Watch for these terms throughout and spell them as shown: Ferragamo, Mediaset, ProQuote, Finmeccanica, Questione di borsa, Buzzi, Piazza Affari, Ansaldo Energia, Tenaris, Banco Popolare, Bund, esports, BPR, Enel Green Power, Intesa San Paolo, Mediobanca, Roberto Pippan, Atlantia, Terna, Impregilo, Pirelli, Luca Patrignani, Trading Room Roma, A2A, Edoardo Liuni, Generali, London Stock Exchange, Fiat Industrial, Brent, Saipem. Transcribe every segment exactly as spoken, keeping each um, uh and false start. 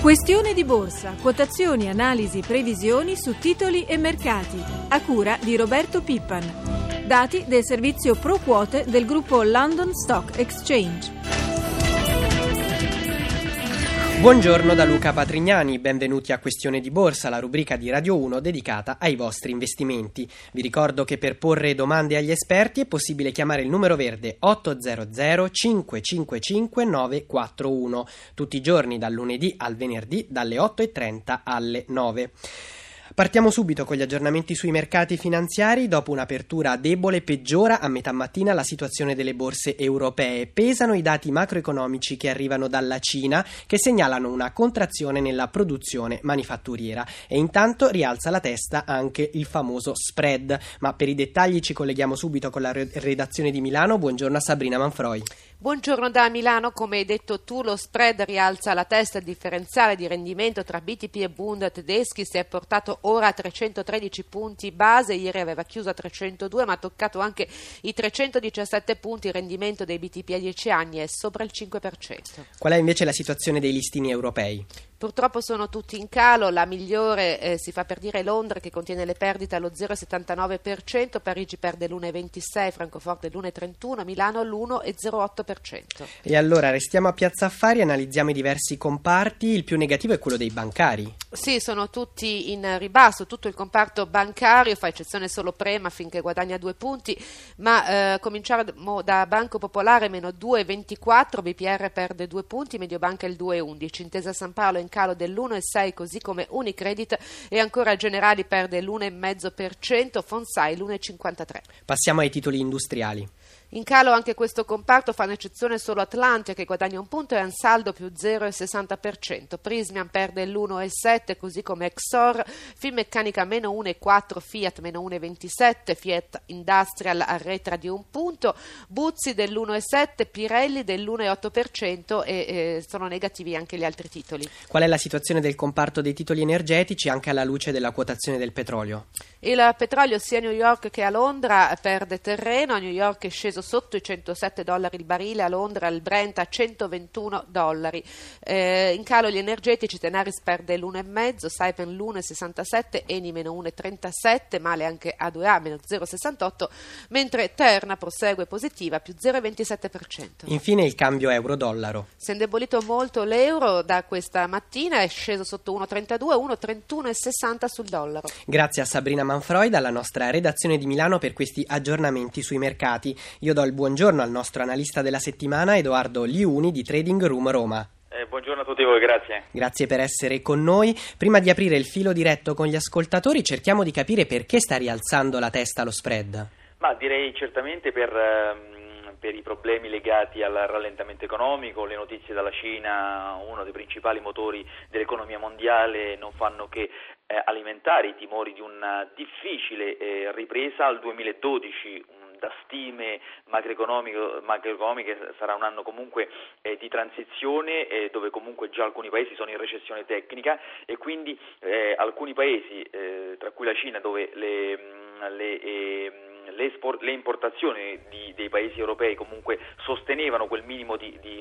Questione di borsa, quotazioni, analisi, previsioni su titoli e mercati, a cura di Roberto Pippan. Dati del servizio ProQuote del gruppo London Stock Exchange. Buongiorno da Luca Patrignani, benvenuti a Questione di Borsa, la rubrica di Radio uno dedicata ai vostri investimenti. Vi ricordo che per porre domande agli esperti è possibile chiamare il numero verde otto zero zero cinque cinque cinque nove quattro uno, tutti i giorni dal lunedì al venerdì dalle otto e trenta alle nove. Partiamo subito con gli aggiornamenti sui mercati finanziari. Dopo un'apertura debole, peggiora a metà mattina la situazione delle borse europee. Pesano i dati macroeconomici che arrivano dalla Cina, che segnalano una contrazione nella produzione manifatturiera. E intanto rialza la testa anche il famoso spread. Ma per i dettagli ci colleghiamo subito con la redazione di Milano. Buongiorno a Sabrina Manfroi. Buongiorno da Milano. Come hai detto tu, lo spread rialza la testa. Il differenziale di rendimento tra B T P e Bund tedeschi si è portato ora a trecentotredici punti base, ieri aveva chiuso a trecentodue, ma ha toccato anche i trecentodiciassette punti. Il rendimento dei B T P a dieci anni è sopra il cinque per cento. Qual è invece la situazione dei listini europei? Purtroppo sono tutti in calo, la migliore eh, si fa per dire Londra, che contiene le perdite allo zero virgola settantanove per cento, Parigi perde l'uno virgola ventisei per cento, Francoforte l'uno virgola trentuno per cento, Milano l'uno virgola zero otto per cento. E allora restiamo a Piazza Affari e analizziamo i diversi comparti. Il più negativo è quello dei bancari. Sì, sono tutti in ribasso, tutto il comparto bancario, fa eccezione solo Prema finché guadagna due punti, ma eh, cominciamo da Banco Popolare meno due virgola ventiquattro, B P R perde due punti, Mediobanca il due virgola undici, Intesa San Paolo in calo dell'uno virgola sei, così come Unicredit, e ancora Generali perde l'uno virgola cinque per cento, Fonsai l'uno virgola cinquantatré per cento. Passiamo ai titoli industriali. In calo anche questo comparto, fanno eccezione solo Atlantia che guadagna un punto e ha un saldo più zero virgola sessanta per cento, Prismian perde l'uno virgola sette per cento, così come Exor, Finmeccanica meno uno virgola quattro per cento, Fiat meno uno virgola ventisette per cento, Fiat Industrial arretra di un punto, Buzzi dell'uno virgola sette per cento, Pirelli dell'uno virgola otto per cento e eh, sono negativi anche gli altri titoli. Qual è la situazione del comparto dei titoli energetici anche alla luce della quotazione del petrolio? Il petrolio sia a New York che a Londra perde terreno, a New York è sceso sotto i centosette dollari il barile, a Londra il Brent a centoventuno dollari. Eh, in calo gli energetici, Tenaris perde l'uno virgola cinque, Saipem l'uno virgola sessantasette, Eni meno uno virgola trentasette, male anche A due A meno zero virgola sessantotto, mentre Terna prosegue positiva più zero virgola ventisette per cento. Infine il cambio euro-dollaro. Si è indebolito molto l'euro da questa mattina, è sceso sotto uno virgola trentadue, uno virgola trentuno e sessanta sul dollaro. Grazie a Sabrina Manfroi dalla nostra redazione di Milano per questi aggiornamenti sui mercati. Io Io do il buongiorno al nostro analista della settimana, Edoardo Liuni di Trading Room Roma. Eh, buongiorno a tutti voi, grazie. Grazie per essere con noi. Prima di aprire il filo diretto con gli ascoltatori, cerchiamo di capire perché sta rialzando la testa lo spread. Ma direi certamente per, per i problemi legati al rallentamento economico. Le notizie dalla Cina, uno dei principali motori dell'economia mondiale, non fanno che alimentare i timori di una difficile ripresa al duemiladodici. Da stime macroeconomiche sarà un anno comunque eh, di transizione eh, dove comunque già alcuni paesi sono in recessione tecnica e quindi eh, alcuni paesi, eh, tra cui la Cina, dove le... le eh, Le, esport- le importazioni di, dei paesi europei comunque sostenevano quel minimo di, di,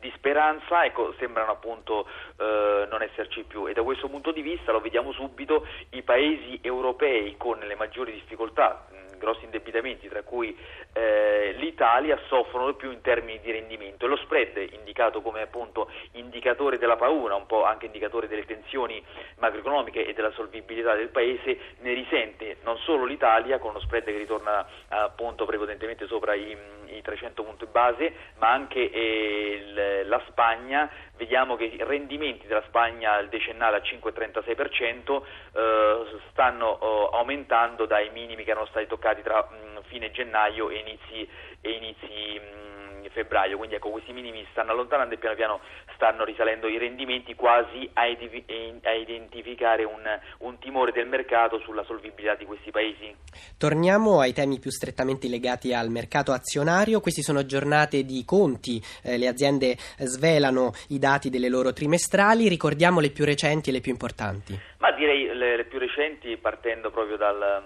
di speranza, ecco, sembrano appunto eh, non esserci più, e da questo punto di vista lo vediamo subito: i paesi europei con le maggiori difficoltà, mh, grossi indebitamenti, tra cui eh, l'Italia, soffrono più in termini di rendimento, e lo spread, indicato come appunto indicatore della paura, un po' anche indicatore delle tensioni macroeconomiche e della solvibilità del paese, ne risente non solo l'Italia con uno spread che ritorna appunto prevalentemente sopra i, i trecento punti base, ma anche eh, la Spagna. Vediamo che i rendimenti della Spagna al decennale al cinque virgola trentasei per cento eh, stanno eh, aumentando dai minimi che erano stati toccati tra mh, fine gennaio e inizi, e inizi mh, febbraio, quindi ecco, questi minimi stanno allontanando e piano piano stanno risalendo i rendimenti, quasi a, ed- a identificare un, un timore del mercato sulla solvibilità di questi paesi. Torniamo ai temi più strettamente legati al mercato azionario. Queste sono giornate di conti, eh, le aziende svelano i dati delle loro trimestrali, ricordiamo le più recenti e le più importanti. Ma direi le, le più recenti, partendo proprio dal,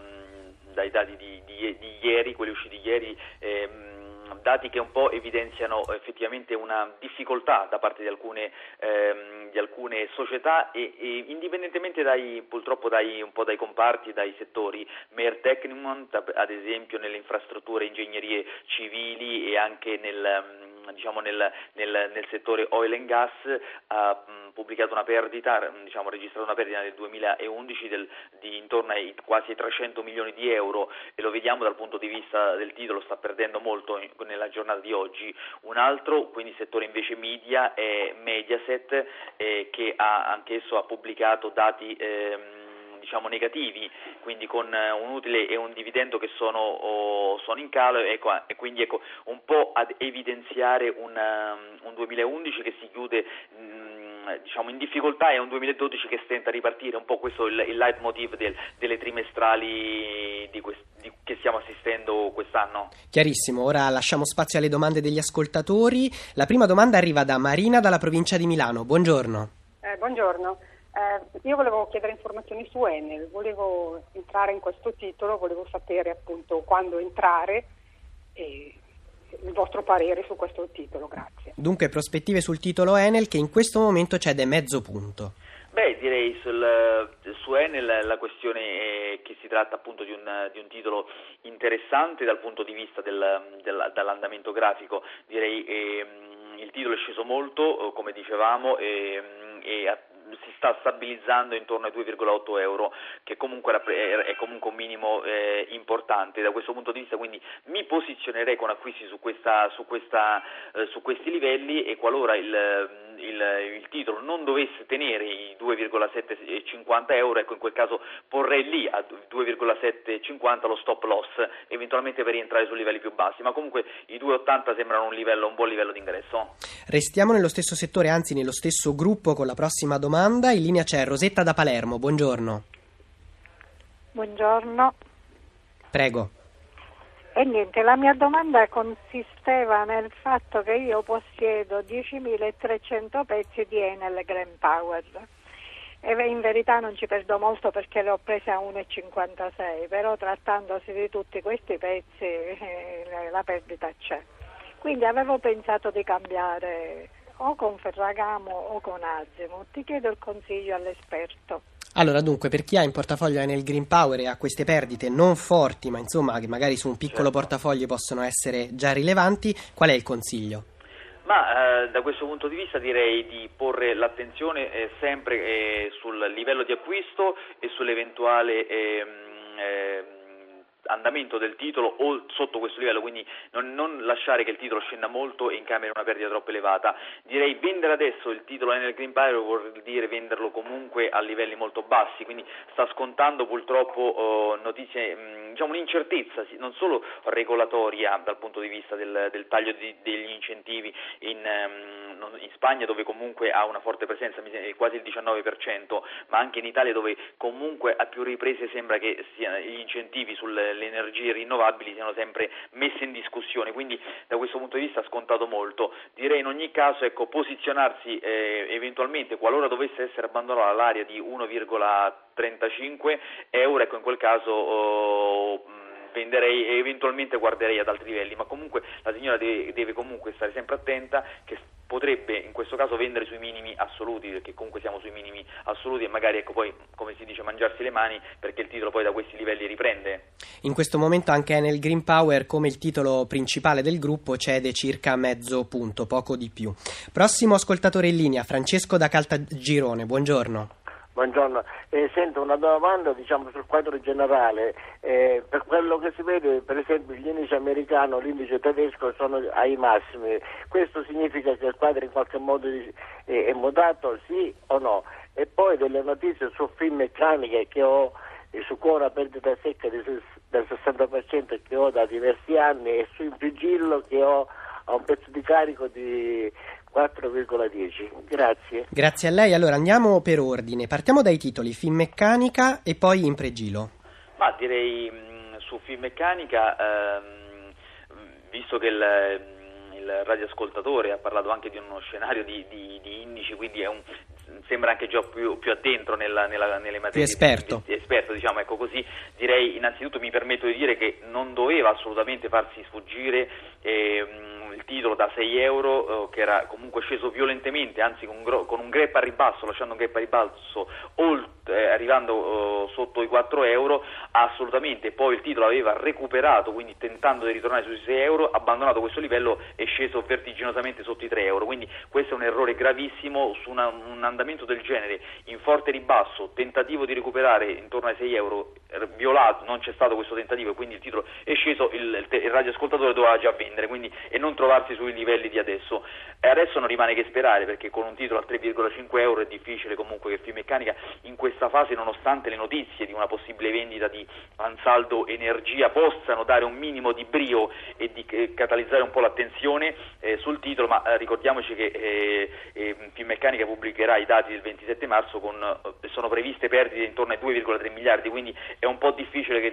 dai dati di, di, di ieri, quelli usciti ieri, ehm, dati che un po' evidenziano effettivamente una difficoltà da parte di alcune, ehm, di alcune società e, e indipendentemente dai, purtroppo dai, un po' dai comparti, dai settori. Mertecnimont ad esempio nelle infrastrutture, ingegnerie civili e anche nel diciamo nel, nel, nel settore oil and gas ha pubblicato una perdita, diciamo registrato una perdita nel duemilaundici del, di intorno ai quasi trecento milioni di euro e lo vediamo dal punto di vista del titolo, sta perdendo molto in, nella giornata di oggi. Un altro, quindi settore invece media, è Mediaset eh, che ha anch'esso ha pubblicato dati ehm, diciamo negativi, quindi con un utile e un dividendo che sono, oh, sono in calo ecco, e quindi ecco un po' ad evidenziare una, un duemilaundici che si chiude mh, diciamo in difficoltà e un duemiladodici che stenta a ripartire, un po' questo il, il leitmotiv del, delle trimestrali di quest, di, che stiamo assistendo quest'anno. Chiarissimo, ora lasciamo spazio alle domande degli ascoltatori. La prima domanda arriva da Marina dalla provincia di Milano, buongiorno. Eh, buongiorno. Eh, io volevo chiedere informazioni su Enel, volevo entrare in questo titolo, volevo sapere appunto quando entrare e il vostro parere su questo titolo, grazie. Dunque prospettive sul titolo Enel che in questo momento cede mezzo punto. Beh, direi sul, su Enel la questione è che si tratta appunto di un, di un titolo interessante dal punto di vista del, del, dall'andamento grafico, direi eh, il titolo è sceso molto come dicevamo e, e a, si sta stabilizzando intorno ai due virgola otto euro che comunque è comunque un minimo eh, importante da questo punto di vista, quindi mi posizionerei con acquisti su questa su questa eh, su questi livelli e qualora il Il, il titolo non dovesse tenere i due virgola settecentocinquanta euro, ecco in quel caso porrei lì a due virgola settecentocinquanta lo stop loss eventualmente per rientrare su livelli più bassi, ma comunque i due virgola ottanta sembrano un livello, un buon livello di ingresso. Restiamo nello stesso settore, anzi nello stesso gruppo con la prossima domanda. In linea c'è Rosetta da Palermo, buongiorno. Buongiorno. Prego. E niente, la mia domanda consisteva nel fatto che io possiedo diecimilatrecento pezzi di Enel Green Power e in verità non ci perdo molto perché le ho prese a uno virgola cinquantasei, però trattandosi di tutti questi pezzi eh, la perdita c'è. Quindi avevo pensato di cambiare o con Ferragamo o con Azimut, ti chiedo il consiglio all'esperto. Allora dunque, per chi ha in portafoglio Enel Green Power e ha queste perdite non forti ma insomma che magari su un piccolo portafoglio possono essere già rilevanti, qual è il consiglio? Ma eh, da questo punto di vista direi di porre l'attenzione eh, sempre eh, sul livello di acquisto e sull'eventuale eh, eh, andamento del titolo o sotto questo livello, quindi non, non lasciare che il titolo scenda molto e incameri una perdita troppo elevata. Direi vendere adesso il titolo Enel Green Power vuol dire venderlo comunque a livelli molto bassi, quindi sta scontando purtroppo eh, notizie, mh, diciamo un'incertezza non solo regolatoria dal punto di vista del, del taglio di, degli incentivi in, um, in Spagna dove comunque ha una forte presenza, quasi il diciannove per cento, ma anche in Italia dove comunque a più riprese sembra che siano gli incentivi sul le energie rinnovabili siano sempre messe in discussione, quindi da questo punto di vista ha scontato molto. Direi in ogni caso ecco posizionarsi eh, eventualmente qualora dovesse essere abbandonata l'area di uno virgola trentacinque euro, ecco in quel caso oh, venderei e eventualmente guarderei ad altri livelli, ma comunque la signora deve, deve comunque stare sempre attenta che potrebbe in questo caso vendere sui minimi assoluti, perché comunque siamo sui minimi assoluti e magari ecco poi come si dice mangiarsi le mani perché il titolo poi da questi livelli riprende. In questo momento anche Enel Green Power come il titolo principale del gruppo cede circa mezzo punto, poco di più. Prossimo ascoltatore in linea, Francesco da Caltagirone, buongiorno. Buongiorno, eh, sento una domanda diciamo sul quadro generale, eh, per quello che si vede per esempio l'indice americano, l'indice tedesco sono ai massimi, questo significa che il quadro in qualche modo eh, è mutato sì o no? E poi delle notizie su Finmeccanica che ho eh, su Cora perdita secca di, del sessanta per cento che ho da diversi anni e su Impregilo che ho a un pezzo di carico di quattro virgola dieci. Grazie. Grazie a lei. Allora andiamo per ordine. Partiamo dai titoli Finmeccanica e poi Impregilo. Ma direi mh, su Finmeccanica ehm, visto che il, il radioascoltatore ha parlato anche di uno scenario di, di, di indici, quindi è un sembra anche già più, più addentro nella, nella, nelle materie. Più esperto. Di, di, di esperto, diciamo, ecco così. Direi innanzitutto, mi permetto di dire che non doveva assolutamente farsi sfuggire eh, il titolo da sei euro, eh, che era comunque sceso violentemente, anzi con, gro- con un greppa ribasso, lasciando un greppa ribasso oltre, eh, arrivando eh, sotto i quattro euro, assolutamente. Poi il titolo aveva recuperato, quindi tentando di ritornare sui sei euro, abbandonato questo livello e sceso vertiginosamente sotto i tre euro, quindi questo è un errore gravissimo su una, un andamento del genere, in forte ribasso, tentativo di recuperare intorno ai sei euro, violato, non c'è stato questo tentativo e quindi il titolo è sceso, il, il radioascoltatore doveva già vendere, quindi, e non trovarsi sui livelli di adesso. E adesso non rimane che sperare, perché con un titolo a tre virgola cinque euro è difficile comunque che Finmeccanica in questa fase, nonostante le notizie di una possibile vendita di Ansaldo Energia, possano dare un minimo di brio e di eh, catalizzare un po' l'attenzione eh, sul titolo, ma eh, ricordiamoci che eh, eh, Finmeccanica pubblicherà i dati del ventisette marzo, con eh, sono previste perdite intorno ai due virgola tre miliardi, quindi è un po' difficile che